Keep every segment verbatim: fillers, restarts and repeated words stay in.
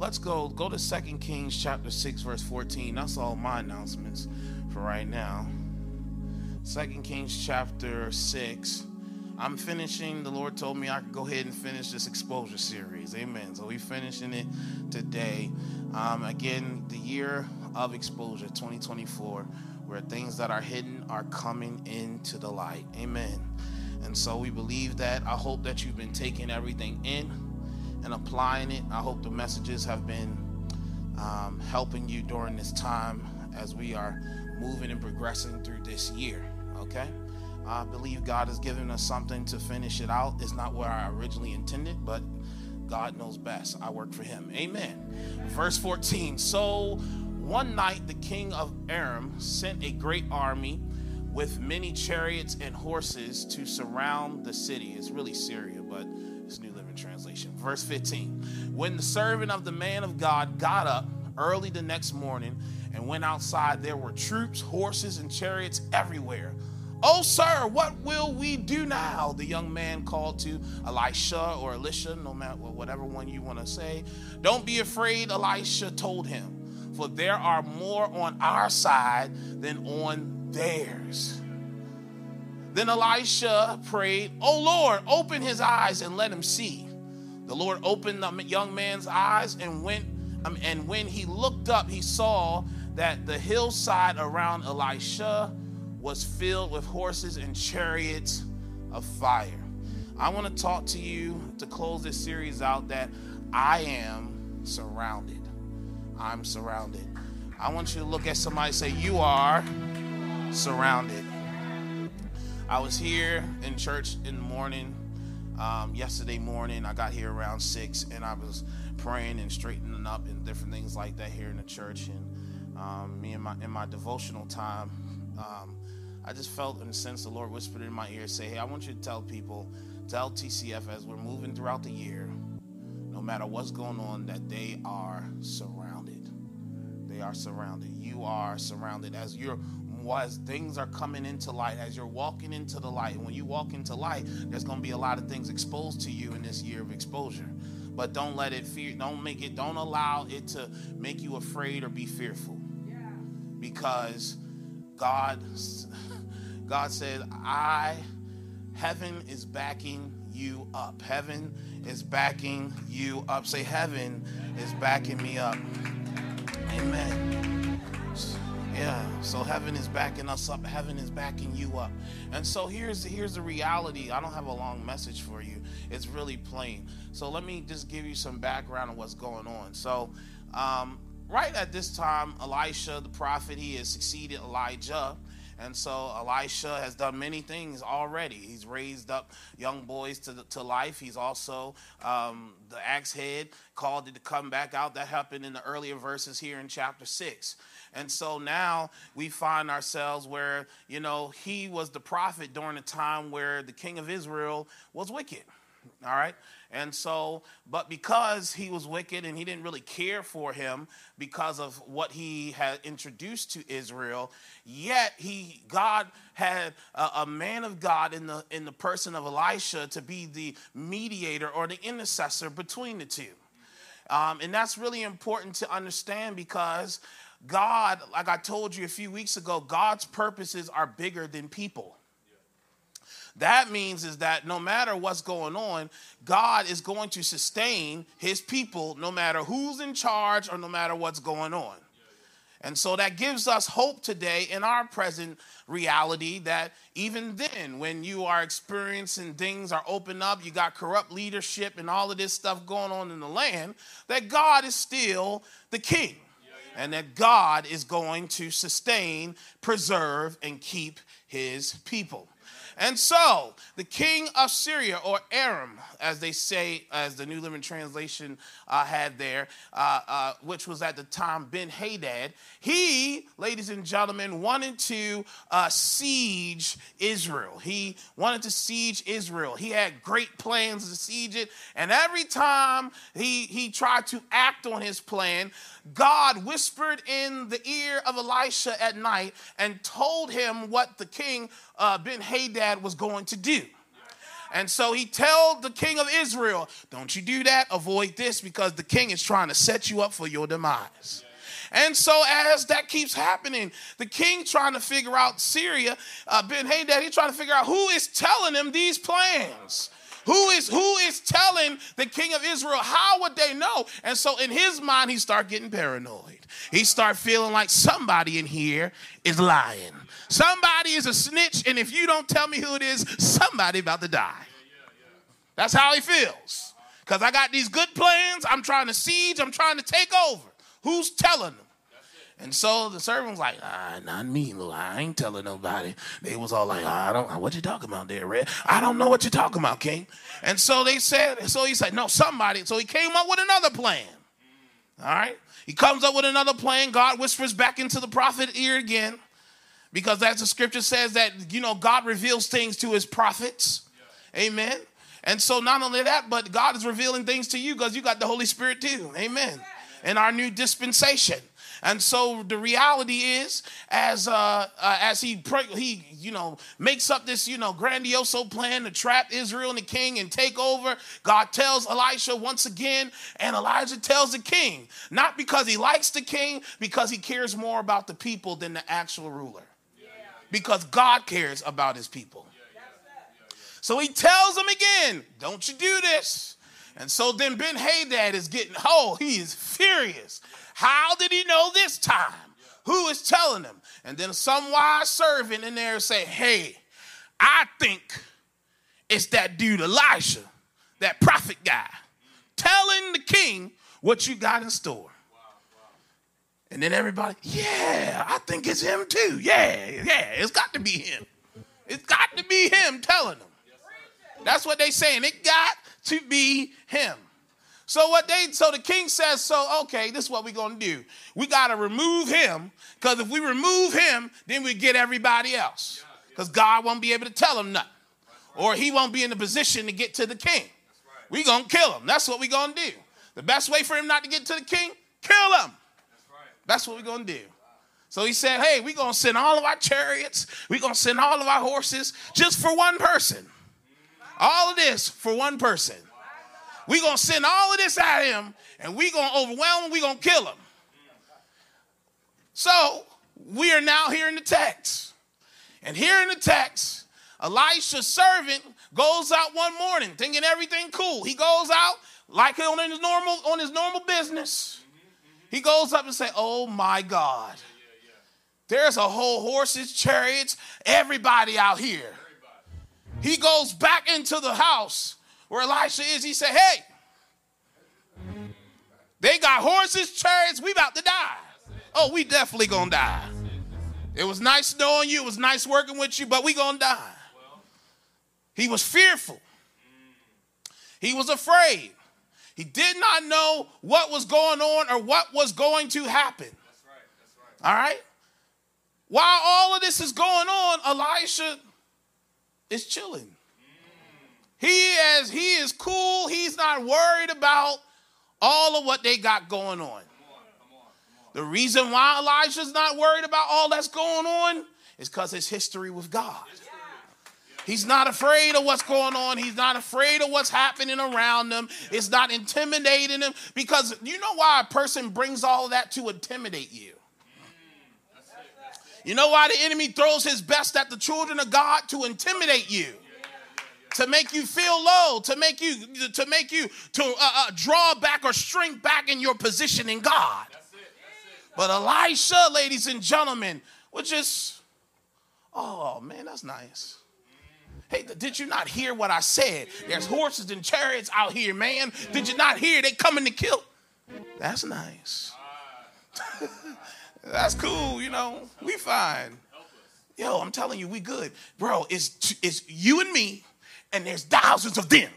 Let's go go to Second Kings chapter six verse fourteen. That's all my announcements for right now. Second Kings chapter six. I'm finishing, the Lord told me I could go ahead and finish this exposure series. Amen. So we're finishing it today. Um, again, the year of exposure, twenty twenty-four, where things that are hidden are coming into the light. Amen. And so we believe that. I hope that you've been taking everything in and applying it. I hope the messages have been um, helping you during this time as we are moving and progressing through this year. Okay? I believe God has given us something to finish it out. It's not where I originally intended, but God knows best. I work for him. Amen. Verse fourteen. So one night the king of Aram sent a great army with many chariots and horses to surround the city. It's really Syria, but it's New Living Translation. Verse fifteen. When the servant of the man of God got up early the next morning and went outside, there were troops, horses, and chariots everywhere. "Oh, sir, what will we do now?" the young man called to Elisha or Elisha, no matter whatever one you want to say. "Don't be afraid," Elisha told him, "for there are more on our side than on theirs." Then Elisha prayed, "Oh, Lord, open his eyes and let him see." The Lord opened the young man's eyes, and went, um, and when he looked up, he saw that the hillside around Elisha was filled with horses and chariots of fire. I want to talk to you to close this series out that I am surrounded. I'm surrounded. I want you to look at somebody and say, "You are surrounded." I was here in church in the morning, um, yesterday morning. I got here around six, and I was praying and straightening up and different things like that here in the church. And um, me and my in my devotional time, um, I just felt in a sense the Lord whispered in my ear, say, "Hey, I want you to tell people, tell T C F as we're moving throughout the year, no matter what's going on, that they are surrounded. They are surrounded. You are surrounded as you're, as things are coming into light, as you're walking into the light. When you walk into light, there's going to be a lot of things exposed to you in this year of exposure. But don't let it fear. Don't make it. Don't allow it to make you afraid or be fearful, yeah. because." God, God said, I, heaven is backing you up. Heaven is backing you up. Say, heaven is backing me up. Amen. Yeah, so heaven is backing us up. Heaven is backing you up. And so here's, here's the reality. I don't have a long message for you. It's really plain. So let me just give you some background on what's going on. So, um, right at this time, Elisha, the prophet, he has succeeded Elijah. And so Elisha has done many things already. He's raised up young boys to, the, to life. He's also um, the axe head, called it to come back out. That happened in the earlier verses here in chapter six. And so now we find ourselves where, you know, he was the prophet during a time where the king of Israel was wicked. All right. And so, but because he was wicked and he didn't really care for him because of what he had introduced to Israel, yet he, God had a, a man of God in the, in the person of Elisha to be the mediator or the intercessor between the two. Um, and that's really important to understand because God, like I told you a few weeks ago, God's purposes are bigger than people. That means is that no matter what's going on, God is going to sustain his people no matter who's in charge or no matter what's going on. And so that gives us hope today in our present reality that even then, when you are experiencing things are open up, you got corrupt leadership and all of this stuff going on in the land, that God is still the king and that God is going to sustain, preserve, and keep his people. And so the king of Syria, or Aram, as they say, as the New Living Translation uh, had there, uh, uh, which was at the time Ben-Hadad, he, ladies and gentlemen, wanted to uh, siege Israel. He wanted to siege Israel. He had great plans to siege it. And every time he, he tried to act on his plan, God whispered in the ear of Elisha at night and told him what the king uh, Ben-Hadad was going to do. And so he told the king of Israel, don't you do that, avoid this, because the king is trying to set you up for your demise. And so as that keeps happening, the king trying to figure out Syria, uh, Ben-Hadad, he's trying to figure out who is telling him these plans. Who is, who is telling the king of Israel? How would they know? And so in his mind, he start getting paranoid. He start feeling like somebody in here is lying. Somebody is a snitch, and if you don't tell me who it is, somebody about to die. That's how he feels. Because I got these good plans. I'm trying to siege. I'm trying to take over. Who's telling them? And so the servant was like, ah, not me, Lord. I ain't telling nobody. They was all like, I don't know what you talking about there, Red. I don't know what you're talking about, King. And so they said, so he said, no, somebody. So he came up with another plan. All right. He comes up with another plan. God whispers back into the prophet's ear again, because as the scripture says that, you know, God reveals things to his prophets. Yeah. Amen. And so not only that, but God is revealing things to you because you got the Holy Spirit too. Amen. Yeah. In our new dispensation. And so the reality is, as uh, uh, as he he you know makes up this you know grandiose plan to trap Israel and the king and take over, God tells Elisha once again, and Elijah tells the king, not because he likes the king, because he cares more about the people than the actual ruler, yeah. Because God cares about his people. Yeah, yeah. So he tells him again, "Don't you do this." And so then Ben-Hadad is getting, oh, he is furious. How did he know this time? Who is telling him? And then some wise servant in there say, hey, I think it's that dude Elisha, that prophet guy, telling the king what you got in store. Wow, wow. And then everybody, yeah, I think it's him too. Yeah, yeah, it's got to be him. It's got to be him telling him. That's what they saying. It got to be him. So what they, so the king says, so, okay, this is what we're going to do. We got to remove him, because if we remove him, then we get everybody else, because God won't be able to tell him nothing, or he won't be in a position to get to the king. We're going to kill him. That's what we're going to do. The best way for him not to get to the king, kill him. That's what we're going to do. So he said, hey, we're going to send all of our chariots. We're going to send all of our horses just for one person. All of this for one person. We're going to send all of this at him, and we're going to overwhelm him. We're going to kill him. So we are now hearing the text. And here in the text, Elisha's servant goes out one morning thinking everything cool. He goes out like on his normal, on his normal business. He goes up and says, oh, my God. There's a whole horses, chariots, everybody out here. He goes back into the house where Elisha is. He said, hey, they got horses, chariots. We about to die. Oh, we definitely going to die. It was nice knowing you. It was nice working with you, but we going to die. He was fearful. He was afraid. He did not know what was going on or what was going to happen. All right. While all of this is going on, Elisha is chilling. He is, he is cool. He's not worried about all of what they got going on. Come on, come on, come on. The reason why Elijah's not worried about all that's going on is because his history with God. History. Yeah. He's not afraid of what's going on. He's not afraid of what's happening around them. Yeah. It's not intimidating him, because you know why a person brings all of that? To intimidate you. You know why the enemy throws his best at the children of God? To intimidate you, yeah, yeah, yeah. To make you feel low, to make you to make you to uh, uh, draw back or shrink back in your position in God. That's it, that's it. But Elisha, ladies and gentlemen, was just, oh man, that's nice. Hey, did you not hear what I said? There's horses and chariots out here, man. Did you not hear? They coming to kill. That's nice. That's cool, you know. We fine. Yo, I'm telling you, we good. Bro, it's, it's you and me, and there's thousands of them.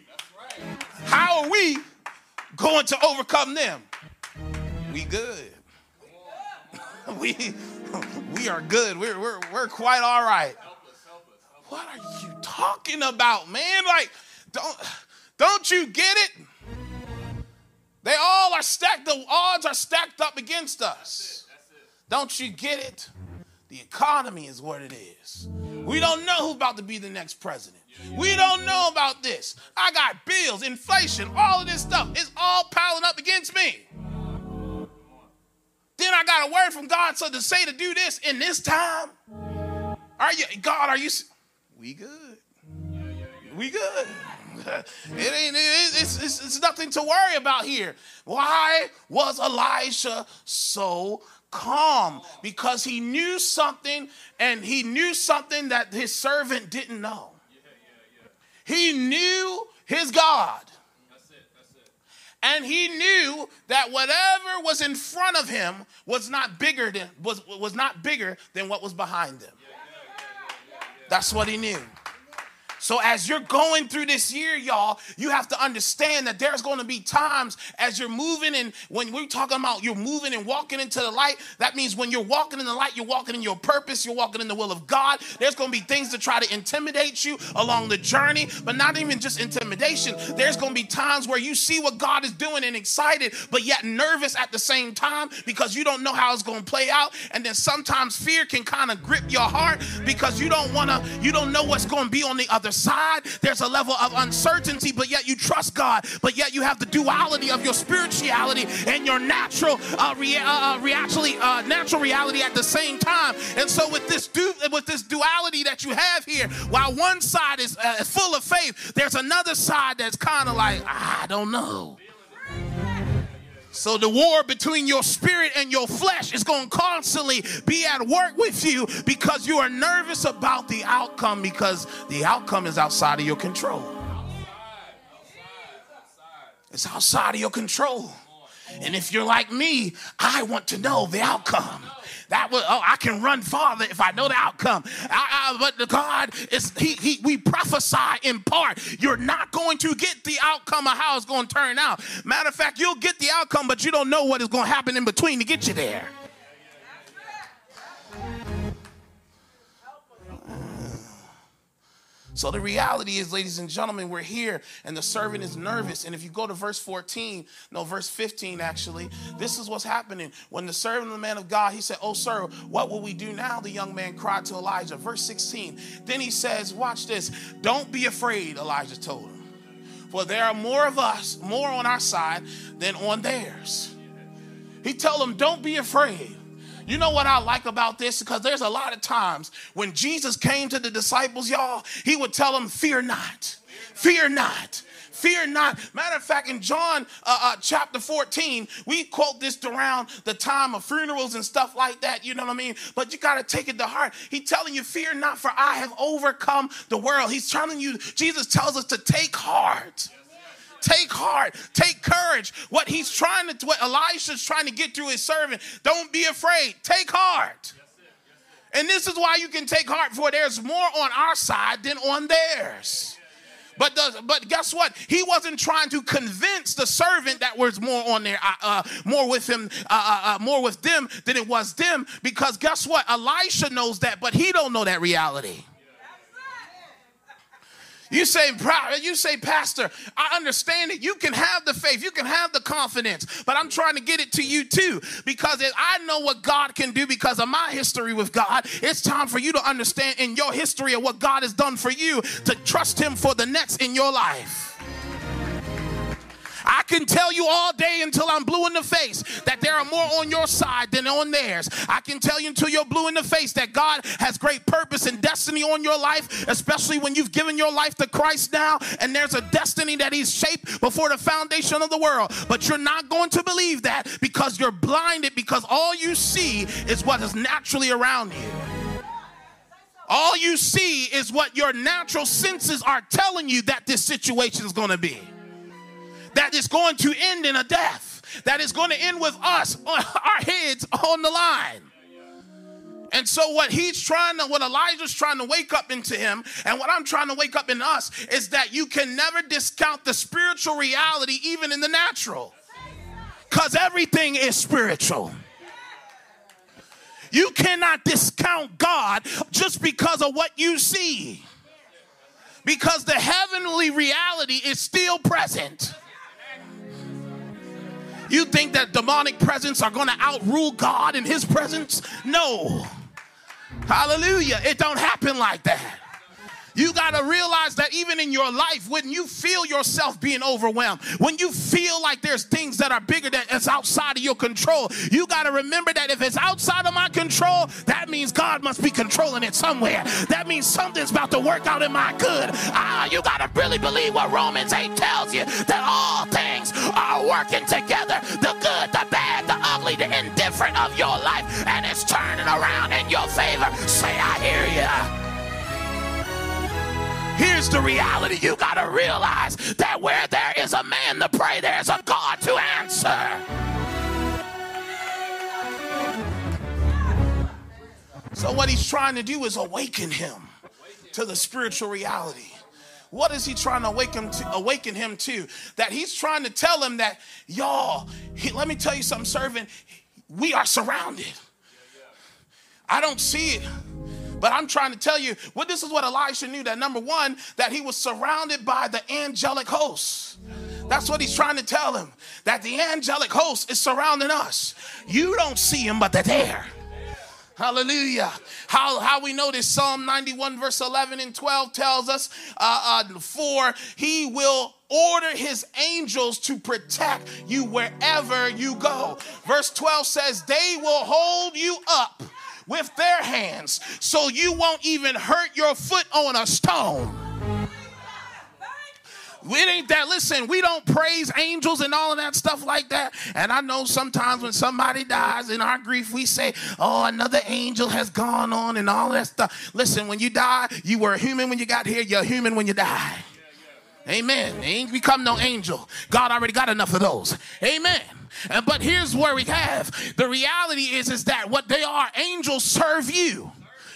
How are we going to overcome them? We good. we we are good. We're, we're, we're quite all right. What are you talking about, man? Like, don't, don't you get it? They all are stacked. The odds are stacked up against us. Don't you get it? The economy is what it is. We don't know who's about to be the next president. We don't know about this. I got bills, inflation, all of this stuff. It's all piling up against me. Then I got a word from God, so to say to do this in this time. Are you, God, are you, we good. We good. It ain't, it's, it's, it's nothing to worry about here. Why was Elisha so calm? Because he knew something, and he knew something that his servant didn't know. He knew his God. And he knew that whatever was in front of him was not bigger than was, was not bigger than what was behind him. Yeah, yeah, yeah, yeah, yeah. That's what he knew. So as you're going through this year, y'all, you have to understand that there's going to be times as you're moving, and when we're talking about you're moving and walking into the light, that means when you're walking in the light, you're walking in your purpose, you're walking in the will of God. There's going to be things to try to intimidate you along the journey, but not even just intimidation. There's going to be times where you see what God is doing and excited, but yet nervous at the same time because you don't know how it's going to play out. And then sometimes fear can kind of grip your heart because you don't want to, you don't know what's going to be on the other side. There's a level of uncertainty, but yet you trust God, but yet you have the duality of your spirituality and your natural uh, rea- uh, reality, uh, natural reality at the same time. And so with this du- with this duality that you have here, while one side is uh, full of faith, there's another side that's kind of like, I don't know. So the war between your spirit and your flesh is going to constantly be at work with you because you are nervous about the outcome, because the outcome is outside of your control. Outside, outside. It's outside of your control. And if you're like me, I want to know the outcome. That was, oh, I can run farther if I know the outcome. I, I, but the God is he, he. We prophesy in part. You're not going to get the outcome of how it's going to turn out. Matter of fact, you'll get the outcome, but you don't know what is going to happen in between to get you there. So the reality is, ladies and gentlemen, we're here and the servant is nervous. And if you go to verse fourteen, no, verse fifteen, actually, this is what's happening. When the servant of the man of God, he said, "Oh, sir, what will we do now?" The young man cried to Elijah. Verse sixteen. Then he says, watch this. "Don't be afraid," Elijah told him. "For there are more of us, more on our side than on theirs." He told him, don't be afraid. You know what I like about this? Because there's a lot of times when Jesus came to the disciples, y'all, he would tell them, "Fear not, fear not, fear not." Matter of fact, in John uh, uh, chapter fourteen, we quote this around the time of funerals and stuff like that. You know what I mean? But you got to take it to heart. He's telling you, "Fear not, for I have overcome the world." He's telling you, Jesus tells us to take heart. Take heart, take courage. What he's trying to, what Elisha's trying to get through his servant, don't be afraid, take heart. Yes, sir. Yes, sir. And this is why you can take heart, for there's more on our side than on theirs. Yeah, yeah, yeah. But the, but guess what? He wasn't trying to convince the servant that was more on their, uh, uh, more with him, uh, uh, uh, more with them than it was them. Because guess what? Elisha knows that, but he don't know that reality. You say, you say, "Pastor, I understand it. You can have the faith. You can have the confidence. But I'm trying to get it to you too. Because I know what God can do because of my history with God. It's time for you to understand in your history of what God has done for you to trust him for the next in your life." I can tell you all day until I'm blue in the face that there are more on your side than on theirs. I can tell you until you're blue in the face that God has great purpose and destiny on your life, especially when you've given your life to Christ now, and there's a destiny that he's shaped before the foundation of the world. But you're not going to believe that because you're blinded, because all you see is what is naturally around you. All you see is what your natural senses are telling you that this situation is going to be. That is going to end in a death. That is going to end with us, our heads on the line. And so what he's trying to, what Elijah's trying to wake up into him, and what I'm trying to wake up in us, is that you can never discount the spiritual reality even in the natural. Because everything is spiritual. You cannot discount God just because of what you see. Because the heavenly reality is still present. You think that demonic presence are going to outrule God in his presence? No. Hallelujah. It don't happen like that. You got to realize that even in your life, when you feel yourself being overwhelmed, when you feel like there's things that are bigger than it's outside of your control, you got to remember that if it's outside of my control, that means God must be controlling it somewhere. That means something's about to work out in my good. Ah, you got to really believe what Romans eight tells you, that all things are working together, the good, the bad, the ugly, the indifferent of your life, and it's turning around in your favor. Say, I hear ya. Here's the reality. You got to realize that where there is a man to pray, there's a God to answer. So what he's trying to do is awaken him to the spiritual reality. What is he trying to awaken, to, awaken him to? That he's trying to tell him that, y'all, he, let me tell you something, servant, we are surrounded. I don't see it. But I'm trying to tell you, well, this is what Elisha knew, that number one, that he was surrounded by the angelic hosts. That's what he's trying to tell him, that the angelic host is surrounding us. You don't see him, but they're there. Hallelujah. How, how we know this, Psalm ninety-one verse eleven and twelve tells us, uh, uh, for he will order his angels to protect you wherever you go. Verse twelve says, they will hold you up with their hands, so you won't even hurt your foot on a stone. It ain't that, listen, we don't praise angels and all of that stuff like that. And I know sometimes when somebody dies in our grief, we say, oh, another angel has gone on and all that stuff. Listen, when you die, you were a human when you got here, you're human when you die. Amen. They ain't become no angel. God already got enough of those. Amen. And, but here's where we have. The reality is, is that what they are, angels serve you.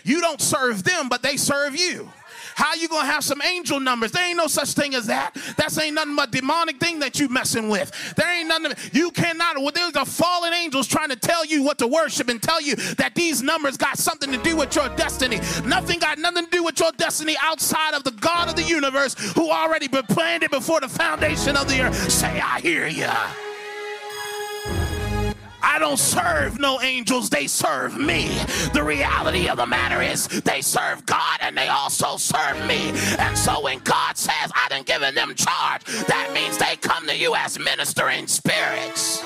You don't serve them, but they serve you. How you going to have some angel numbers? There ain't no such thing as that. That's ain't nothing but demonic thing that you messing with. There ain't nothing. You cannot. Well, there's a fallen angels trying to tell you what to worship and tell you that these numbers got something to do with your destiny. Nothing got nothing to do with your destiny outside of the God of the universe who already planned it before the foundation of the earth. Say, I hear ya. I don't serve no angels, they serve me. The reality of the matter is they serve God and they also serve me. And so when God says, I done given them charge, that means they come to you as ministering spirits.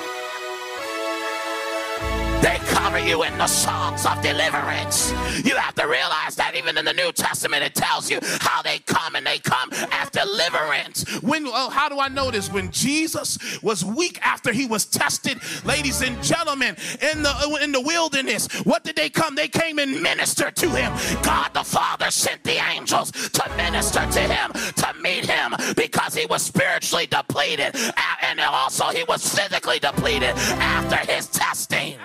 They cover you in the songs of deliverance. You have to realize that even in the New Testament, it tells you how they come, and they come as deliverance. When, oh, how do I know this? When Jesus was weak after he was tested, ladies and gentlemen, in the, in the wilderness, what did they come? They came and ministered to him. God the Father sent the angels to minister to him, to meet him, because he was spiritually depleted, and also he was physically depleted after his testing.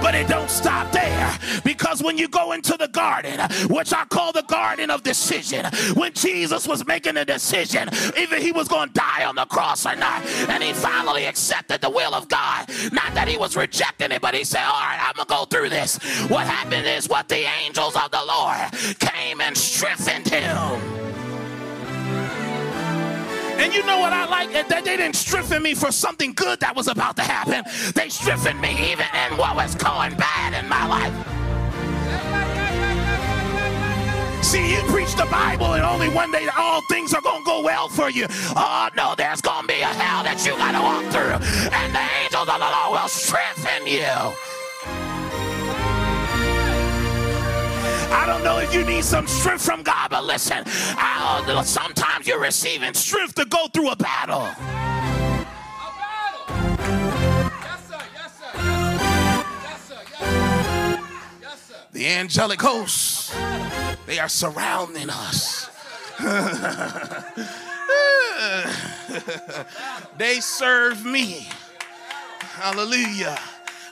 But it don't stop there, because when you go into the garden, which I call the garden of decision, when Jesus was making a decision, either he was going to die on the cross or not, and he finally accepted the will of God. Not that he was rejecting it, but he said, all right, I'm going to go through this. What happened is what the angels of the Lord came and strengthened him. And you know what I like? That they didn't strengthen me for something good that was about to happen. They strengthened me even in what was going bad in my life. See, you preach the Bible and only one day all things are going to go well for you. Oh, no, there's going to be a hell that you got to walk through. And the angels of the Lord will strengthen you. I don't know if you need some strength from God, but listen, I'll, sometimes you're receiving strength to go through a battle. A battle. Yes, sir. Yes, sir. Yes, sir. Yes, sir. Yes, sir. The angelic hosts, they are surrounding us. They serve me. Hallelujah.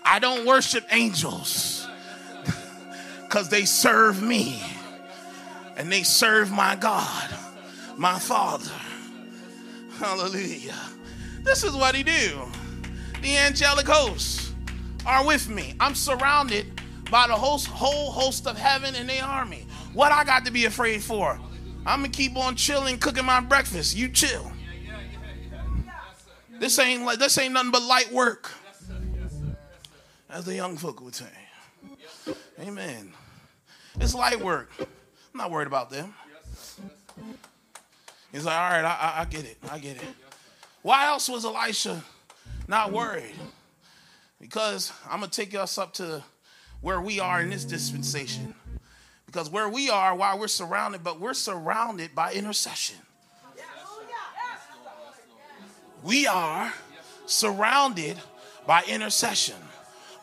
I don't worship angels, because they serve me and they serve my God, my Father. Hallelujah. This is what he do. The angelic hosts are with me. I'm surrounded by the host, whole host of heaven and their army. What I got to be afraid for? I'm going to keep on chilling, cooking my breakfast. You chill. This ain't, this ain't nothing but light work, as the young folk would say. Amen. It's light work. I'm not worried about them. He's like, all right, I, I, I get it. I get it. Why else was Elisha not worried? Because I'm going to take us up to where we are in this dispensation. Because where we are, why we're surrounded, but we're surrounded by intercession. We are surrounded by intercession,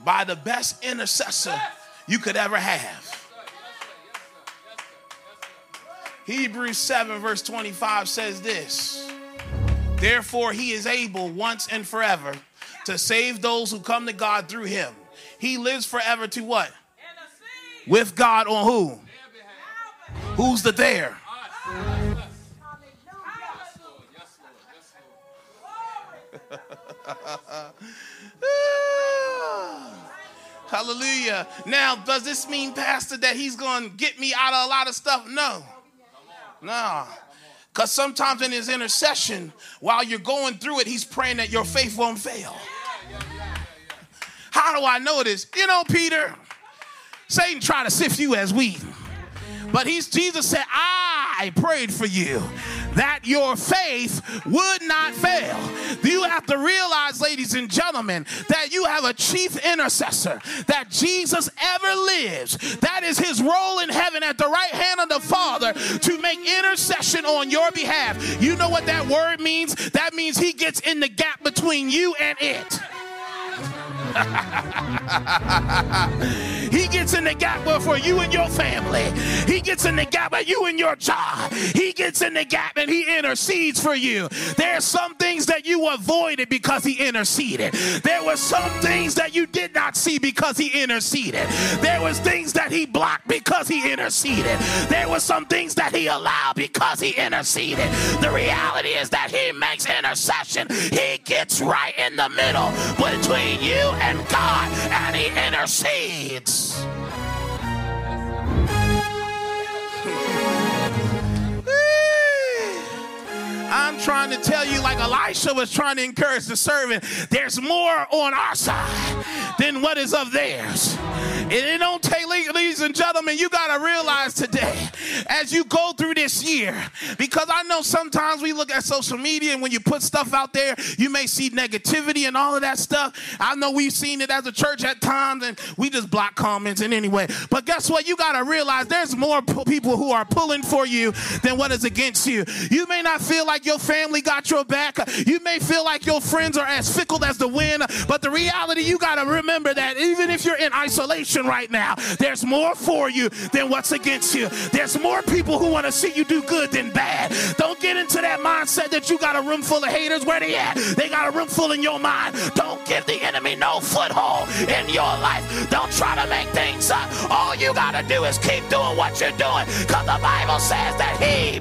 by the best intercessor you could ever have. Hebrews seven verse twenty-five says this, therefore he is able once and forever to save those who come to God through him. He lives forever to what? With God on who? Who's the there? Hallelujah. Now, does this mean, Pastor, that he's going to get me out of a lot of stuff? No. No, because sometimes in his intercession, while you're going through it, he's praying that your faith won't fail. How do I know this? You know, Peter, Satan tried to sift you as wheat, but he's, Jesus said, I prayed for you that your faith would not fail. You have to realize, ladies and gentlemen, that you have a chief intercessor, that Jesus ever lives. That is his role in heaven at the right hand of the Father to make intercession on your behalf. You know what that word means? That means he gets in the gap between you and it. He gets in the gap for you and your family. He gets in the gap for you and your job. He gets in the gap and he intercedes for you. There are some things that you avoided because he interceded. There were some things that you did not see because he interceded. There was things that he blocked because he interceded. There were some things that he allowed because he interceded. The reality is that he makes intercession. He gets right in the middle between you and God, and he intercedes. I'm trying to tell you, like Elisha was trying to encourage the servant, there's more on our side than what is of theirs. And it don't take, ladies and gentlemen, you got to realize today, as you go through this year, because I know sometimes we look at social media and when you put stuff out there, you may see negativity and all of that stuff. I know we've seen it as a church at times and we just block comments in any way. But guess what? You got to realize there's more people who are pulling for you than what is against you. You may not feel like your family got your back. You may feel like your friends are as fickle as the wind. But the reality, you got to remember that even if you're in isolation, right now, there's more for you than what's against you. There's more people who want to see you do good than bad. Don't get into that mindset that you got a room full of haters. Where they at? They got a room full in your mind. Don't give the enemy no foothold in your life. Don't try to make things up. All you got to do is keep doing what you're doing, because the Bible says that he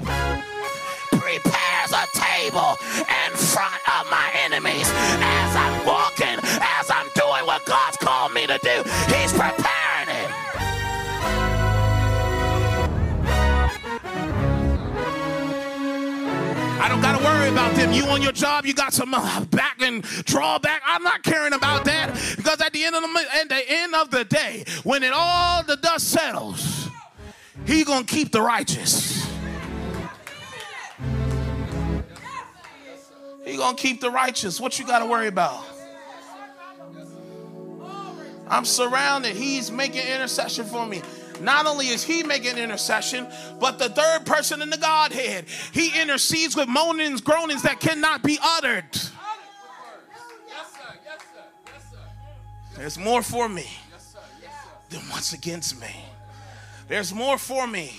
prepares a table in front of my enemies. As I'm walking, as I'm doing what God's called me to do, he's preparing it. I don't got to worry about them. You on your job, you got some back and drawback. I'm not caring about that, because at the end of the, at the end of the day, when it all the dust settles, he's going to keep the righteous. He's going to keep the righteous. What you got to worry about? I'm surrounded. He's making intercession for me. Not only is he making intercession, but the third person in the Godhead, he intercedes with moanings, groanings that cannot be uttered. Yes, sir. Yes, sir. Yes, sir. There's more for me than what's against me. There's more for me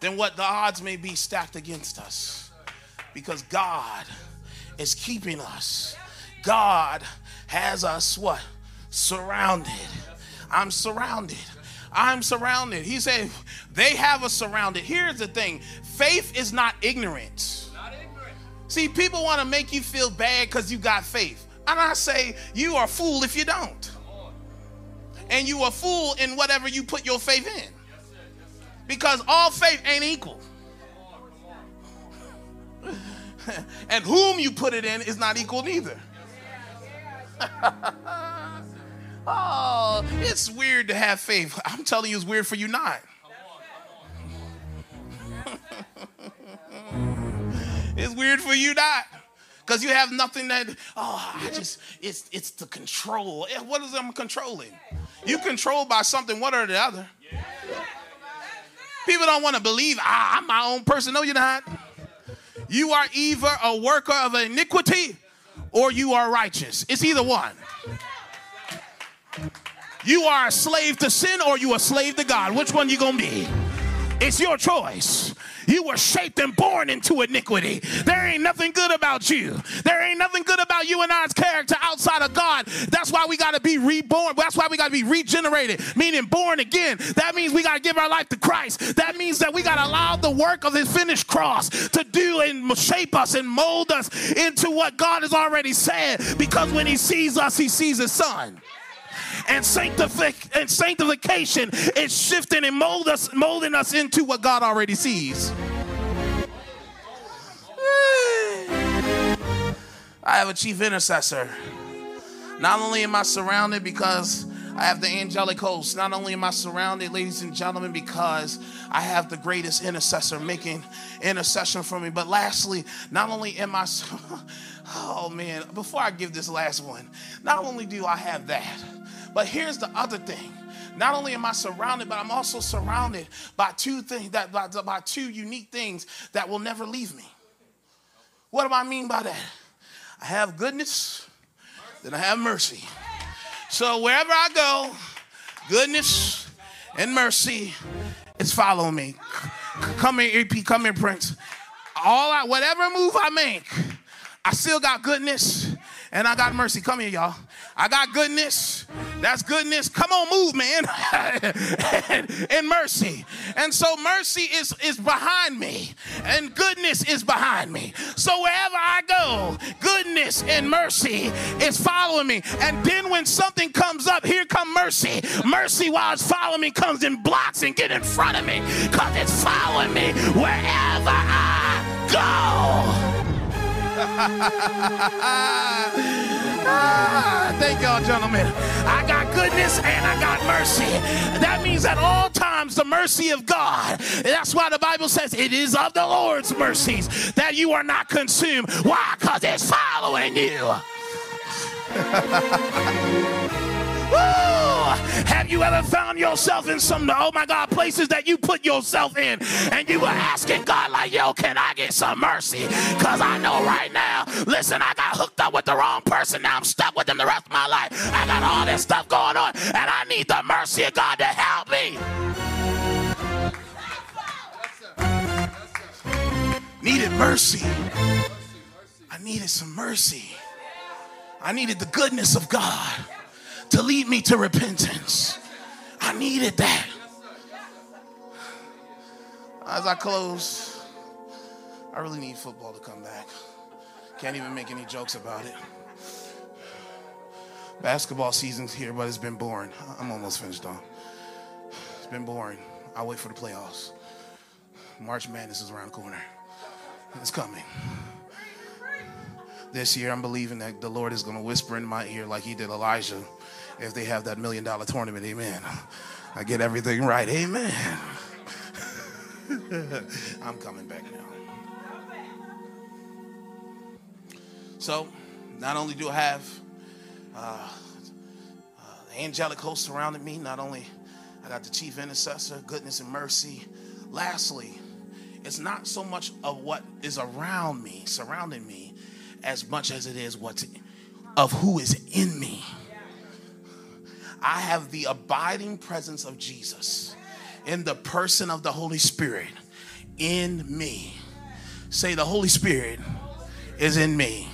than what the odds may be stacked against us. Because God is keeping us. God has us what? Surrounded. I'm surrounded. I'm surrounded. He said they have us surrounded. Here's the thing. Faith is not ignorance. Not ignorant. See, people want to make you feel bad because you got faith. And I say you are a fool if you don't. And you are a fool in whatever you put your faith in. Yes, sir. Yes, sir. Because all faith ain't equal. Come on, come on. And whom you put it in is not equal neither. Oh, oh, it's weird to have faith. I'm telling you, it's weird for you not. It's weird for you not. Because you have nothing that, oh, I just, it's it's the control. What is I'm controlling? You controlled by something, one or the other. People don't want to believe, ah, I'm my own person. No, you're not. You are either a worker of iniquity or you are righteous. It's either one. You are a slave to sin or you a slave to God. Which one you going to be? It's your choice. You were shaped and born into iniquity. There ain't nothing good about you. There ain't nothing good about you and I's character outside of God. That's why we got to be reborn. That's why we got to be regenerated, meaning born again. That means we got to give our life to Christ. That means that we got to allow the work of his finished cross to do and shape us and mold us into what God has already said. Because when he sees us, he sees his son. And, sanctific- and sanctification is shifting and mold us, molding us into what God already sees. I have a chief intercessor. Not only am I surrounded because I have the angelic host. Not only am I surrounded, ladies and gentlemen, because I have the greatest intercessor making intercession for me. But lastly, not only am I... Oh, man. Before I give this last one, not only do I have that, but here's the other thing. Not only am I surrounded, but I'm also surrounded by two things that by, by two unique things that will never leave me. What do I mean by that? I have goodness, then I have mercy. So wherever I go, goodness and mercy is following me. Come here, E P. Come here, Prince. All I, whatever move I make, I still got goodness and I got mercy. Come here, y'all. I got goodness. That's goodness. Come on, move, man. and, and mercy. And so mercy is, is behind me. And goodness is behind me. So wherever I go, goodness and mercy is following me. And then when something comes up, here come mercy. Mercy, while it's following me, comes and blocks and get in front of me. Because it's following me wherever I go. Ah, thank y'all, gentlemen. I got goodness and I got mercy. That means at all times the mercy of God. That's why the Bible says it is of the Lord's mercies that you are not consumed. Why? Because it's following you. Woo! Have you ever found yourself in some, oh my God, places that you put yourself in and you were asking God like, yo, can I get some mercy? Because I know right now, listen, I got hooked up with the wrong person. Now I'm stuck with them the rest of my life. I got all this stuff going on and I need the mercy of God to help me. Needed mercy. I needed some mercy. I needed the goodness of God to lead me to repentance. I needed that. As I close, I really need football to come back. Can't even make any jokes about it. Basketball season's here, but it's been boring. I'm almost finished, though. It's been boring. I'll wait for the playoffs. March Madness is around the corner. It's coming. This year, I'm believing that the Lord is going to whisper in my ear like he did Elijah. If they have that million dollar tournament, amen. I get everything right, amen. I'm coming back now. So, not only do I have uh, uh, the angelic host surrounding me, not only I got the chief intercessor, goodness and mercy. Lastly, it's not so much of what is around me, surrounding me, as much as it is what's of who is in me. I have the abiding presence of Jesus in the person of the Holy Spirit in me. Say, the Holy Spirit is in me.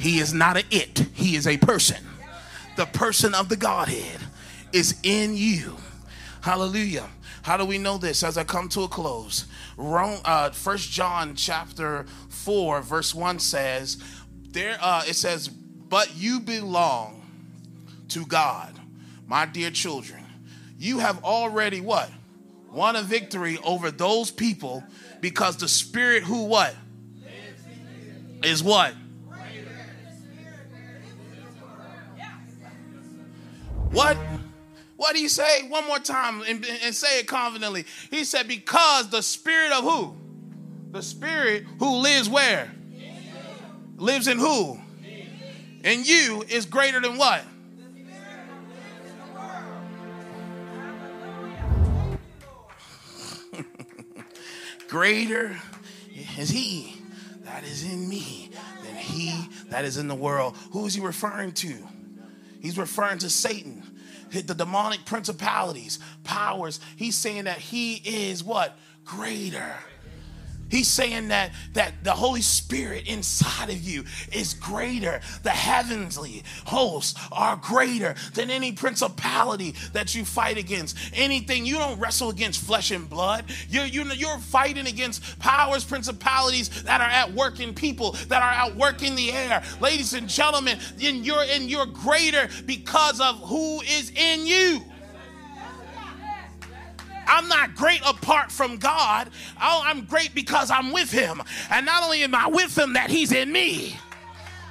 He is not an it. He is a person. The person of the Godhead is in you. Hallelujah. How do we know this? As I come to a close, First John chapter four, verse one says, "There uh, it says, but you belong to God. My dear children, you have already what? Won a victory over those people because the spirit who what? Is what? What What did he say? One more time and, and say it confidently. He said, because the spirit of who? The spirit who lives where? In you. Lives in who? In you is greater than what? Greater is he that is in me than he that is in the world. Who is he referring to? He's referring to Satan, the demonic principalities, powers. He's saying that he is what? Greater. He's saying that, that the Holy Spirit inside of you is greater. The heavenly hosts are greater than any principality that you fight against. Anything, you don't wrestle against flesh and blood. You're, you're, you're fighting against powers, principalities that are at work in people, that are at work in the air. Ladies and gentlemen, and you're, and you're greater because of who is in you. I'm not great apart from God. I'm great because I'm with him. And not only am I with him, that he's in me.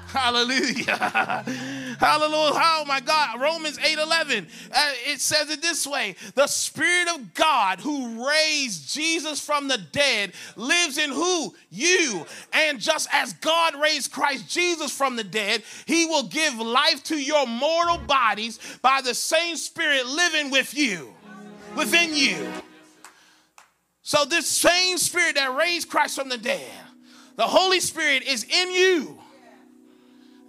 Hallelujah. Hallelujah. Oh, my God. Romans eight eleven. Uh, it says it this way. The Spirit of God who raised Jesus from the dead lives in who? You. And just as God raised Christ Jesus from the dead, he will give life to your mortal bodies by the same Spirit living with you. Within you. So this same Spirit that raised Christ from the dead, the Holy Spirit is in you.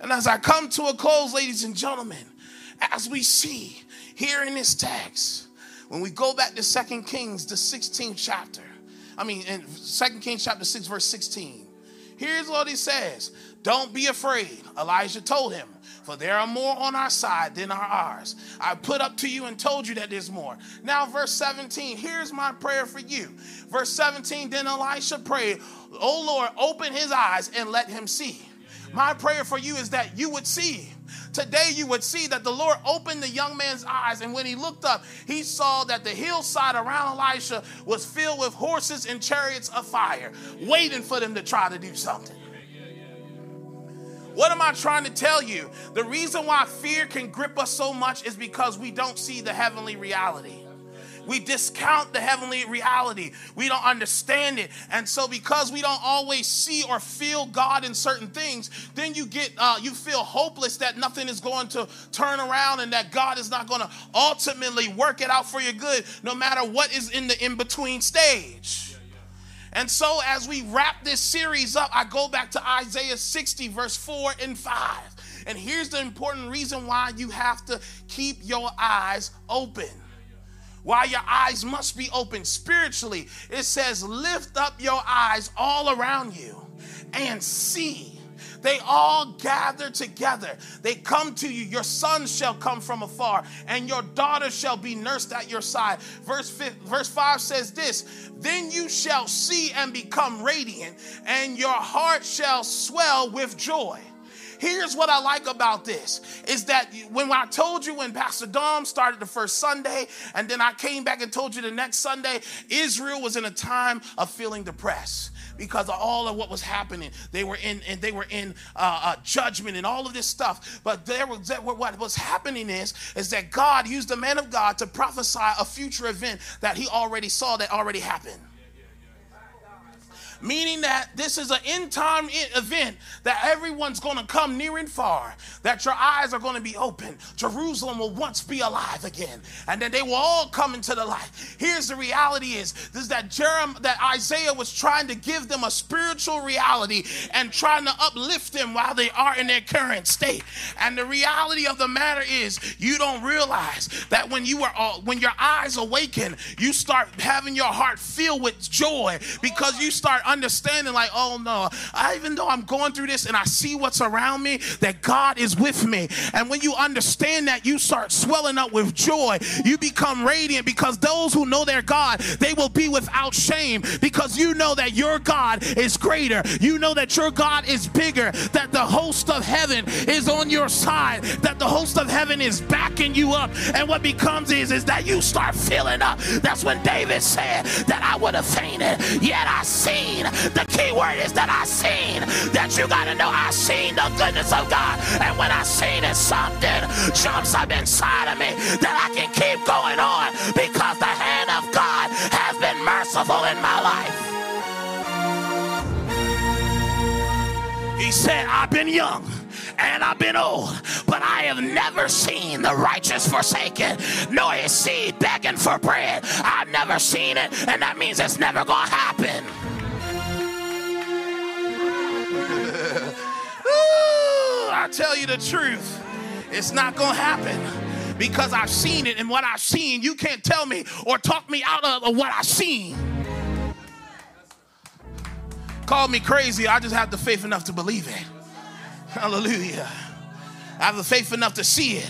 And as I come to a close, ladies and gentlemen, as we see here in this text, when we go back to Second Kings, the sixteenth chapter, I mean, in Second Kings chapter six, verse sixteen, here's what he says. Don't be afraid, Elijah told him, for there are more on our side than are ours. I put up to you and told you that there's more. Now, verse seventeen, here's my prayer for you. Verse seventeen, then Elisha prayed, O Lord, open his eyes and let him see. My prayer for you is that you would see. Today you would see that the Lord opened the young man's eyes, and when he looked up, he saw that the hillside around Elisha was filled with horses and chariots of fire, waiting for them to try to do something. What am I trying to tell you? The reason why fear can grip us so much is because we don't see the heavenly reality. We discount the heavenly reality. We don't understand it. And so because we don't always see or feel God in certain things, then you get uh, you feel hopeless that nothing is going to turn around and that God is not going to ultimately work it out for your good, no matter what is in the in-between stage. And so as we wrap this series up, I go back to Isaiah sixty, verse four and five. And here's the important reason why you have to keep your eyes open. Why your eyes must be open spiritually. It says, lift up your eyes all around you and see. They all gather together. They come to you. Your son shall come from afar, and your daughter shall be nursed at your side. Verse five, verse five says this, then you shall see and become radiant, and your heart shall swell with joy. Here's what I like about this is that when I told you when Pastor Dom started the first Sunday, and then I came back and told you the next Sunday, Israel was in a time of feeling depressed. Because of all of what was happening, they were in and they were in uh, uh, judgment and all of this stuff. But there was that, what was happening is is that God used the man of God to prophesy a future event that he already saw that already happened. Meaning that this is an end time event that everyone's going to come near and far, that your eyes are going to be open. Jerusalem will once be alive again, and then they will all come into the light. Here's the reality is, is that, Jeremiah, that Isaiah was trying to give them a spiritual reality and trying to uplift them while they are in their current state. And the reality of the matter is you don't realize that when, you are, uh, when your eyes awaken, you start having your heart filled with joy because you start understanding like, oh no, I, even though I'm going through this and I see what's around me, that God is with me. And when you understand that, you start swelling up with joy. You become radiant because those who know their God, they will be without shame because you know that your God is greater. You know that your God is bigger, that the host of heaven is on your side, that the host of heaven is backing you up. And what becomes is, is that you start filling up. That's when David said that I would have fainted, yet I see seen. The key word is that I seen. That you got to know, I seen the goodness of God. And when I seen it, something jumps up inside of me that I can keep going on because the hand of God has been merciful in my life. He said, I've been young and I've been old, but I have never seen the righteous forsaken, nor his seed begging for bread. I've never seen it, and that means it's never going to happen. Ooh, I tell you the truth, it's not going to happen because I've seen it, and what I've seen, you can't tell me or talk me out of what I've seen. Call me crazy, I just have the faith enough to believe it. Hallelujah. I have the faith enough to see it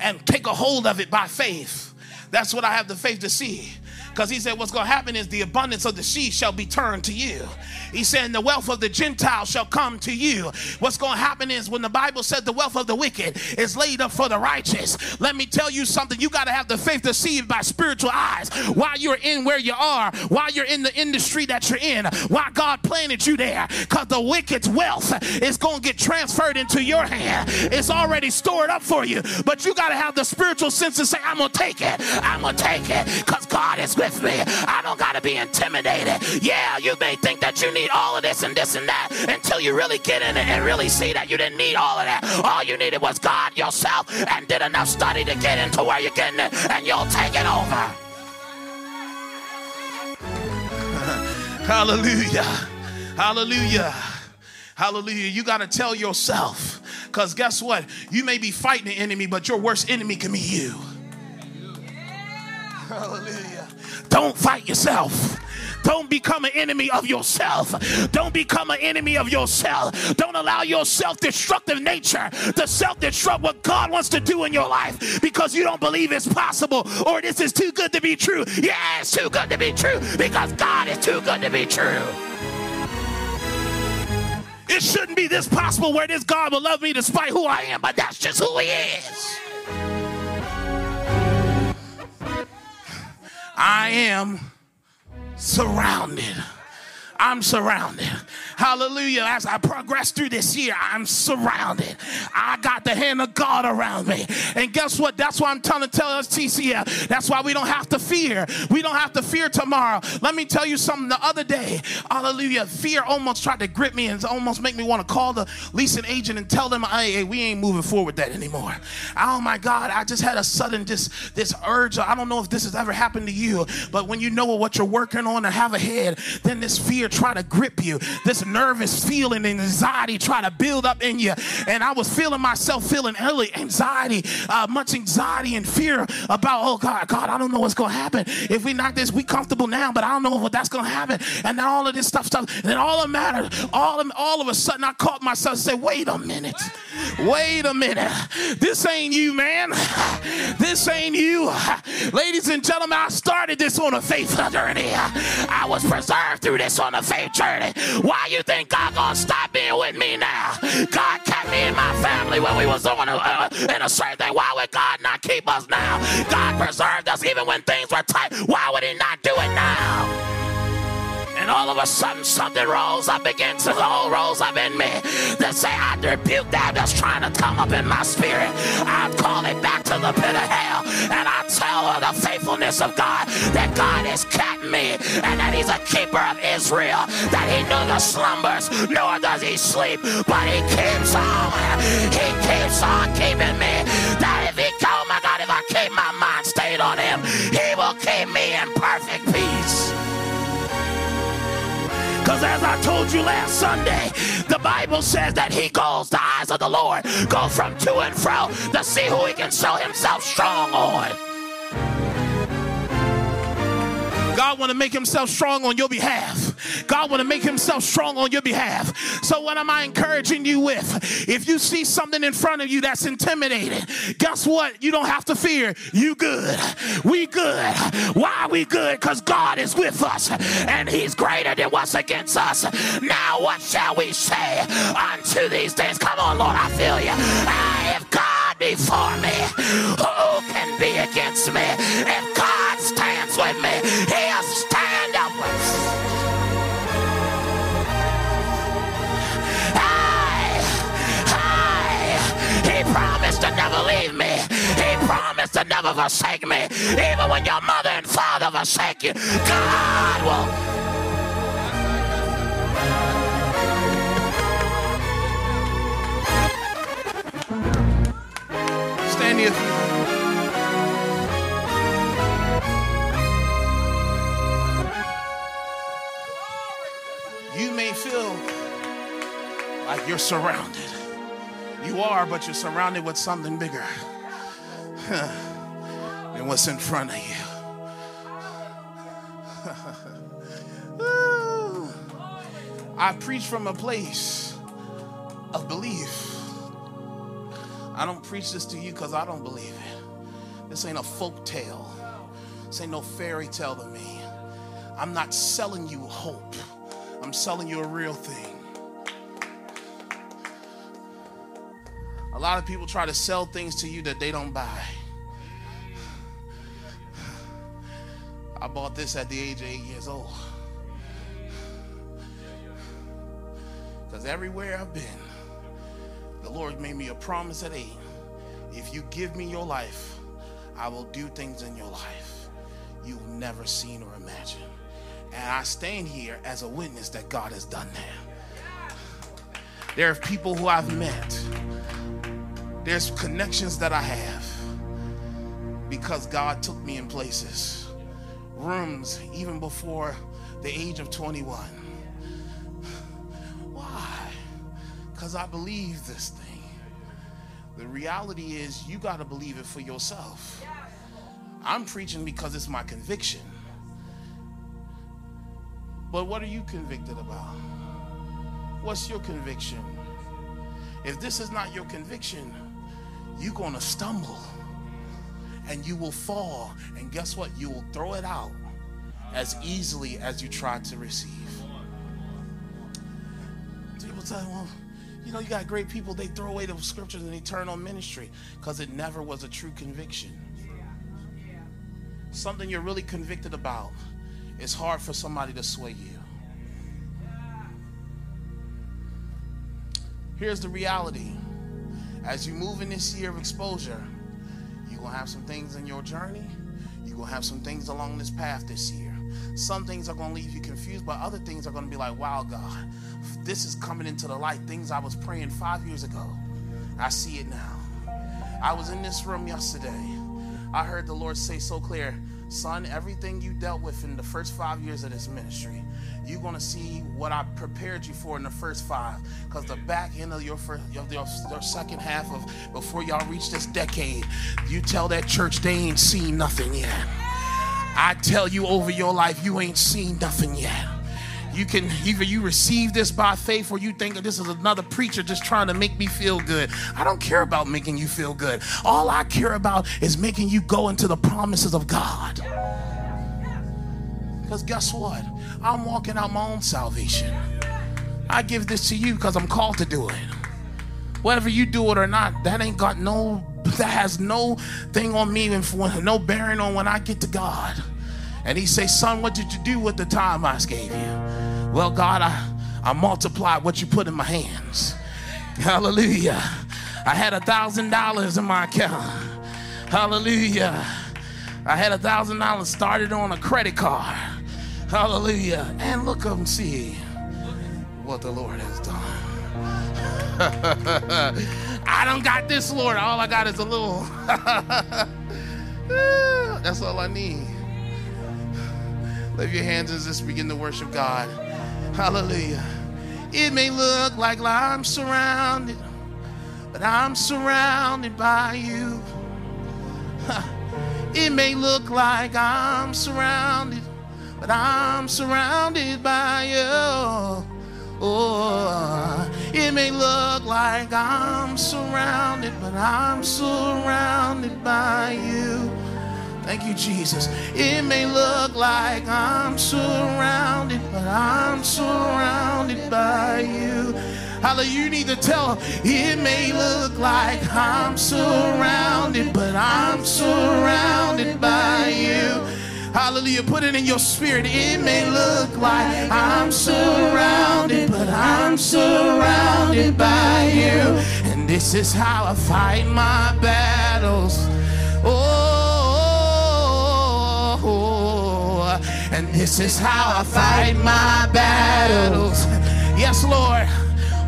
and take a hold of it by faith. That's what I have the faith to see. Because he said what's going to happen is the abundance of the sea shall be turned to you. He said and the wealth of the Gentiles shall come to you. What's going to happen is when the Bible said the wealth of the wicked is laid up for the righteous. Let me tell you something. You got to have the faith to see it by spiritual eyes. While you're in where you are, while you're in the industry that you're in, why God planted you there. Because the wicked's wealth is going to get transferred into your hand. It's already stored up for you. But you got to have the spiritual sense to say, I'm going to take it. I'm going to take it. Because God is with me. I don't gotta be intimidated. Yeah, you may think that you need all of this and this and that until you really get in it and really see that you didn't need all of that. All you needed was God yourself and did enough study to get into where you're getting it, and you'll take it over. Hallelujah. Hallelujah. Hallelujah. You got to tell yourself, because guess what? You may be fighting the enemy, but your worst enemy can be you. Hallelujah. Don't fight yourself. Don't become an enemy of yourself. Don't become an enemy of yourself. Don't allow your self-destructive nature to self-destruct what God wants to do in your life because you don't believe it's possible or this is too good to be true. Yeah, it's too good to be true because God is too good to be true. It shouldn't be this possible where this God will love me despite who I am, but that's just who he is. I am surrounded. I'm surrounded. Hallelujah. As I progress through this year, I'm surrounded. I got the hand of God around me. And guess what? That's why I'm telling tell us T C F. That's why we don't have to fear. We don't have to fear tomorrow. Let me tell you something. The other day, hallelujah, fear almost tried to grip me and almost make me want to call the leasing agent and tell them, hey, hey, we ain't moving forward with that anymore. Oh my God, I just had a sudden just this urge. I don't know if this has ever happened to you, but when you know what you're working on and have ahead, then this fear try to grip you, this nervous feeling and anxiety try to build up in you. And I was feeling myself feeling early anxiety, uh, much anxiety and fear about, oh God, God, I don't know what's going to happen. If we knock this, we comfortable now, but I don't know what that's going to happen. And then all of this stuff, stuff, and then all that matters, all of, all of a sudden I caught myself and said, wait a minute, wait a minute. This ain't you, man. This ain't you. Ladies and gentlemen, I started this on a faith journey. I was preserved through this on a faith journey. Why you think God gonna stop being with me now? God kept me and my family when we was on a, uh, in a certain thing. Why would God not keep us now? God preserved us even when things were tight. Why would he not do it now? And all of a sudden something rolls up against it, all rolls up in me that say, I rebuke that that's trying to come up in my spirit. I call it back to the pit of hell, and I tell her the faithfulness of God, that God has kept me and that he's a keeper of Israel, that he neither slumbers nor does he sleep, but he keeps on, he keeps on keeping me. That if he, oh my God, if I keep my mind stayed on him, he will keep me in perfect peace. Because as I told you last Sunday, the Bible says that he goes, the eyes of the Lord go from to and fro to see who he can show himself strong on. God want to make himself strong on your behalf. God want to make himself strong on your behalf. So what am I encouraging you with? If you see something in front of you that's intimidating, guess what? You don't have to fear. You good. We good. Why are we good? Because God is with us and he's greater than what's against us. Now what shall we say unto these things? Come on, Lord, I feel you. I, if God be for me, who can be against me? If God stands with me, he stands up with me. promised to never leave me. He promised to never forsake me. Even when your mother and father forsake you, God will. Stand here. You may feel like you're surrounded. You are, but you're surrounded with something bigger huh, than what's in front of you. I preach from a place of belief. I don't preach this to you because I don't believe it. This ain't a folk tale. This ain't no fairy tale to me. I'm not selling you hope. I'm selling you a real thing. A lot of people try to sell things to you that they don't buy. I bought this at the age of eight years old. Because everywhere I've been, the Lord made me a promise at eight. If you give me your life, I will do things in your life you've never seen or imagined. And I stand here as a witness that God has done that. There are people who I've met. There's connections that I have because God took me in places, rooms, even before the age of twenty-one. Why? Because I believe this thing. The reality is you got to believe it for yourself. I'm preaching because it's my conviction. But what are you convicted about? What's your conviction? If this is not your conviction, you're going to stumble and you will fall. And guess what? You will throw it out as easily as you try to receive. People tell me, well, you know, you got great people. They throw away the scriptures and they turn on ministry because it never was a true conviction. Something you're really convicted about. It's hard for somebody to sway you. Here's the reality. As you move in this year of exposure, you're going to have some things in your journey. You're going to have some things along this path this year. Some things are going to leave you confused, but other things are going to be like, wow, God, this is coming into the light. Things I was praying five years ago. I see it now. I was in this room yesterday. I heard the Lord say so clear, son, everything you dealt with in the first five years of this ministry, you're going to see what I prepared you for in the first five. Because the back end of your, first, your, your, your second half of before y'all reach this decade, you tell that church they ain't seen nothing yet. I tell you over your life, you ain't seen nothing yet. You can either you receive this by faith or you think this is another preacher just trying to make me feel good. I don't care about making you feel good. All I care about is making you go into the promises of God. Because guess what? I'm walking out my own salvation. I give this to you because I'm called to do it. Whether you do it or not, that ain't got no, that has no thing on me and no bearing on when I get to God. And he says, son, what did you do with the time I gave you? Well, God, I, I multiplied what you put in my hands. Hallelujah. I had a thousand dollars in my account. Hallelujah. I had a thousand dollars started on a credit card. Hallelujah. And look up and see what the Lord has done. I don't got this, Lord. All I got is a little. That's all I need. Lift your hands as this begin to worship God. Hallelujah. It may look like I'm surrounded, but I'm surrounded by you. It may look like I'm surrounded, but I'm surrounded by you. Oh, it may look like I'm surrounded, but I'm surrounded by you. Thank you, Jesus. It may look like I'm surrounded, but I'm surrounded by you. Hallelujah. You need to tell, it may look like I'm surrounded, but I'm surrounded by you. Hallelujah. Put it in your spirit. It may look like I'm surrounded, but I'm surrounded by you. And And this is how I fight my battles. Oh, and this is how I fight my battles. Yes, Lord.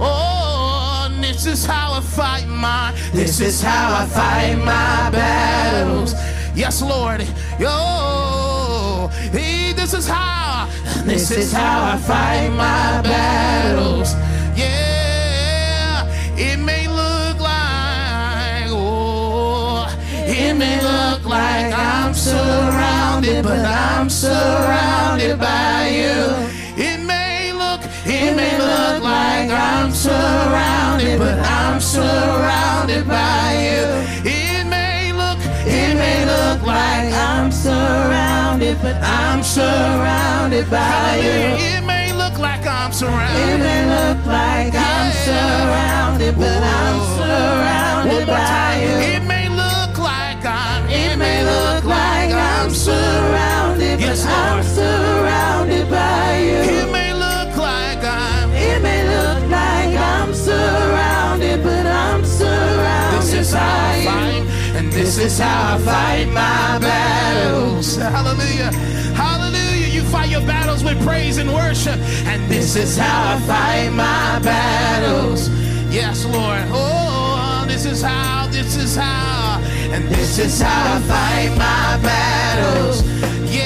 Oh, and this is how I fight my, this is how I fight my battles. Yes, Lord. Yo, hey, this is how, this is how I fight my battles. Yeah, it may look like, oh, it may look like I'm surrounded, but I'm surrounded by you. It may look, it may look like I'm surrounded, but I'm surrounded by you. It may look, it may look like I'm surrounded, but I'm surrounded by you. It may look like I'm surrounded, it may look like I'm surrounded, but I'm surrounded by you. It may look like I'm, it may look like I'm surrounded, but I'm surrounded by you. It may look like I'm, it may look like I'm surrounded, but I'm surrounded by you. And this is how I fight my battles. Hallelujah. Hallelujah. You fight your battles with praise and worship. And this is how I fight my battles. Yes, Lord. Oh, this is how, this is how. And this is how I fight my battles. Yeah.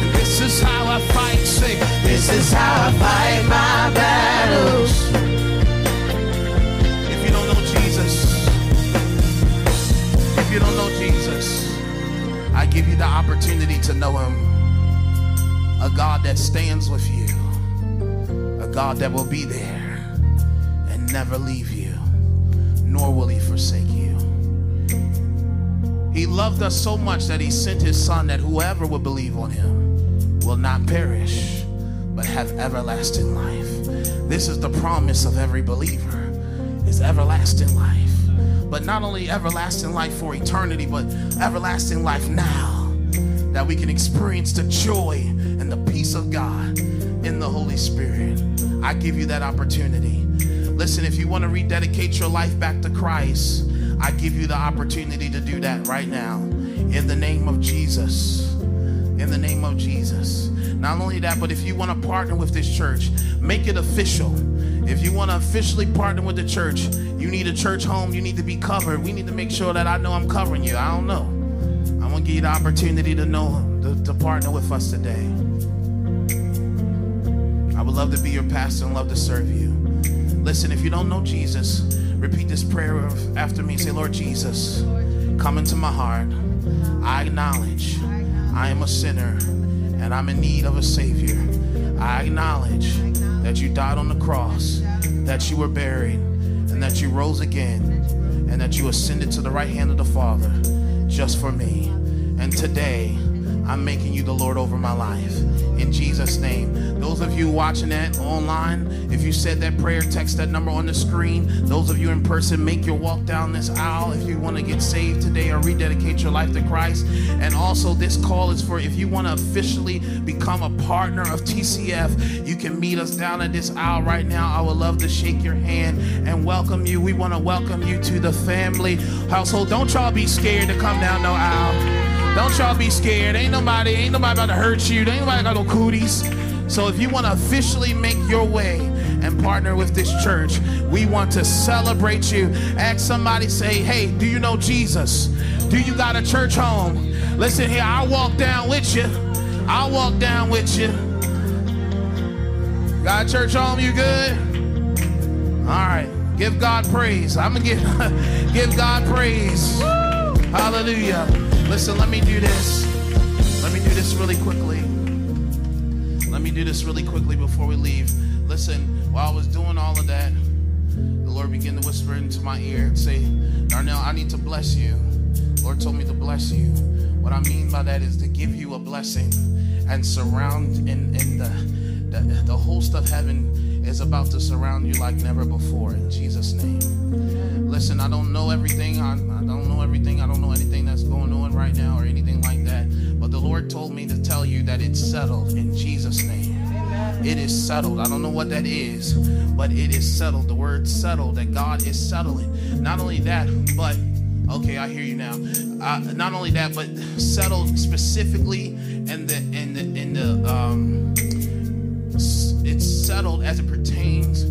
And this is how I fight. Sing. This is how I fight my battles. If you don't know Jesus, if you don't know Jesus, I give you the opportunity to know him. A God that stands with you. A God that will be there and never leave you, nor will he forsake you. He loved us so much that he sent his son, that whoever will believe on him will not perish, but have everlasting life. This is the promise of every believer, is everlasting life. But not only everlasting life for eternity, but everlasting life now, that we can experience the joy and the peace of God in the Holy Spirit. I give you that opportunity. Listen, if you want to rededicate your life back to Christ, I give you the opportunity to do that right now. In the name of Jesus. In the name of Jesus. Not only that, but if you want to partner with this church, make it official. If you want to officially partner with the church, you need a church home, you need to be covered. We need to make sure that I know I'm covering you. I don't know. I'm going to give you the opportunity to know, to, to partner with us today. I would love to be your pastor and love to serve you. Listen, if you don't know Jesus, repeat this prayer after me. Say, Lord Jesus, come into my heart. I acknowledge I am a sinner and I'm in need of a Savior. I acknowledge that you died on the cross, that you were buried, and that you rose again, and that you ascended to the right hand of the Father just for me. And today, I'm making you the Lord over my life. In Jesus' name. Those of you watching that online, if you said that prayer, text that number on the screen. Those of you in person, make your walk down this aisle if you want to get saved today or rededicate your life to Christ. And also, this call is for if you want to officially become a partner of T C F, you can meet us down at this aisle right now. I would love to shake your hand and welcome you. We want to welcome you to the family household. Don't y'all be scared to come down no aisle. Don't y'all be scared. Ain't nobody, ain't nobody about to hurt you. Ain't nobody got no cooties. So if you want to officially make your way and partner with this church, we want to celebrate you. Ask somebody, say, hey, do you know Jesus? Do you got a church home? Listen here, I'll walk down with you. I'll walk down with you. Got a church home, you good? All right, give God praise. I'm going to give, give God praise. Hallelujah. Listen, let me do this. Let me do this really quickly. Let me do this really quickly before we leave. Listen, while I was doing all of that, the Lord began to whisper into my ear and say, Darnell, I need to bless you. The Lord told me to bless you. What I mean by that is to give you a blessing and surround in, in the, the, the host of heaven is about to surround you like never before in Jesus' name. Listen, I don't know everything. I, I don't know everything. I don't know anything that's going on right now or anything like that. But the Lord told me to tell you that it's settled in Jesus' name. Amen. It is settled. I don't know what that is, but it is settled. The word settled, that God is settling. Not only that, but okay, I hear you now. Uh, not only that, but settled specifically in the in the in the um, it's settled as it pertains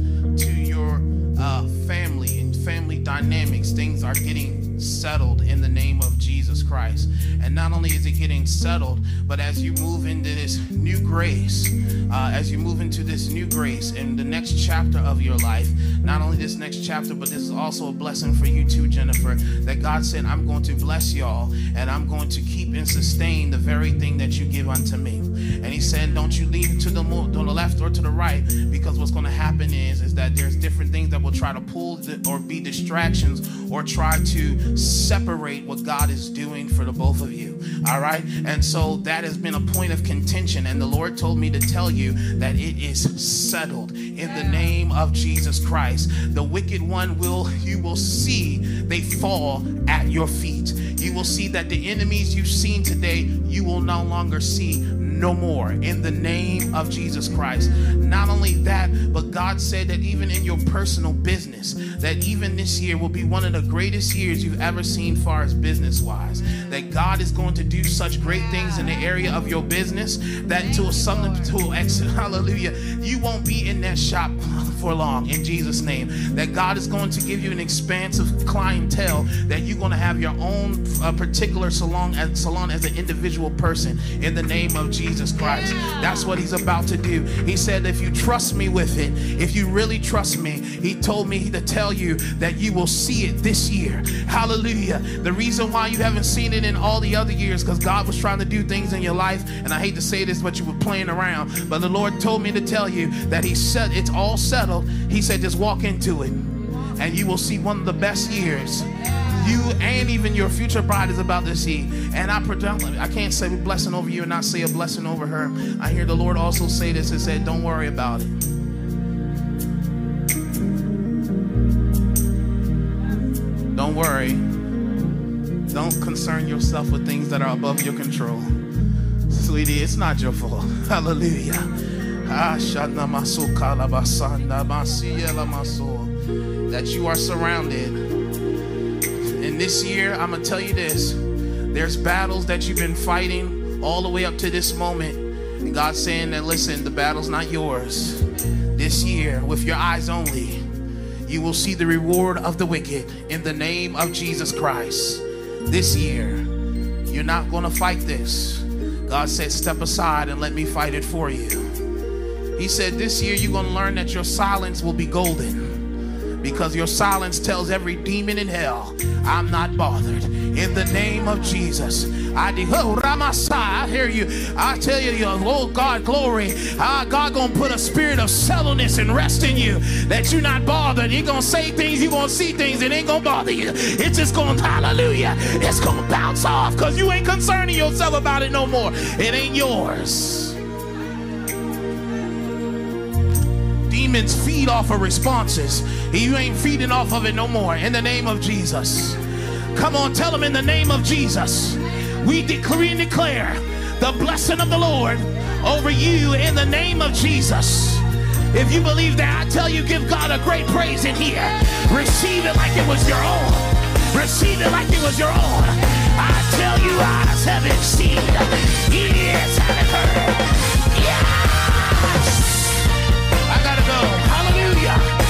to your uh, family and family dynamics. Things are getting settled in the name of Jesus Christ. And not only is it getting settled, but as you move into this new grace, uh, as you move into this new grace and the next chapter of your life, not only this next chapter, but this is also a blessing for you too, Jennifer, that God said, I'm going to bless y'all and I'm going to keep and sustain the very thing that you give unto me. And he said, don't you lean to the, mo- to the left or to the right, because what's going to happen is, is that there's different things that will try to pull the, or be distractions or try to separate what God is doing for the both of you. All right. And so that has been a point of contention. And the Lord told me to tell you that it is settled in the name of Jesus Christ. The wicked one will, you will see they fall at your feet. You will see that the enemies you've seen today, you will no longer see no more in the name of Jesus Christ. Not only that, but God said that even in your personal business, that even this year will be one of the greatest years you've ever seen far as business-wise, that God is going to do such great things in the area of your business that to something to exit, hallelujah, you won't be in that shop for long in Jesus' name, that God is going to give you an expansive clientele, that you're going to have your own uh, particular salon as, salon as an individual person in the name of Jesus. Jesus Christ. That's what he's about to do. He said, if you trust me with it, if you really trust me, he told me to tell you that you will see it this year. Hallelujah. The reason why you haven't seen it in all the other years, because God was trying to do things in your life, and I hate to say this, but you were playing around. But the Lord told me to tell you that he said it's all settled. He said, just walk into it, and you will see one of the best years you and even your future bride is about to see. And I predominantly, I can't say a blessing over you and not say a blessing over her. I hear the Lord also say this and said, don't worry about it. Don't worry. Don't concern yourself with things that are above your control. Sweetie, it's not your fault. Hallelujah. That you are surrounded. And this year, I'm going to tell you this. There's battles that you've been fighting all the way up to this moment. And God's saying that, listen, the battle's not yours. This year, with your eyes only, you will see the reward of the wicked in the name of Jesus Christ. This year, you're not going to fight this. God said, step aside and let me fight it for you. He said, this year, you're going to learn that your silence will be golden. Because your silence tells every demon in hell, I'm not bothered. In the name of Jesus, I de- oh, Ramasa, I hear you. I tell you, oh God, glory. Ah, God gonna put a spirit of settledness and rest in you, that you're not bothered. He gonna say things, you gonna see things, it ain't gonna bother you. It's just gonna, hallelujah, it's gonna bounce off, because you ain't concerning yourself about it no more. It ain't yours. Demons feed off of responses. You ain't feeding off of it no more. In the name of Jesus. Come on, tell them in the name of Jesus. We decree and declare the blessing of the Lord over you in the name of Jesus. If you believe that, I tell you, give God a great praise in here. Receive it like it was your own. Receive it like it was your own. I tell you, eyes haven't seen, ears haven't heard. Yes. I gotta go. Hallelujah.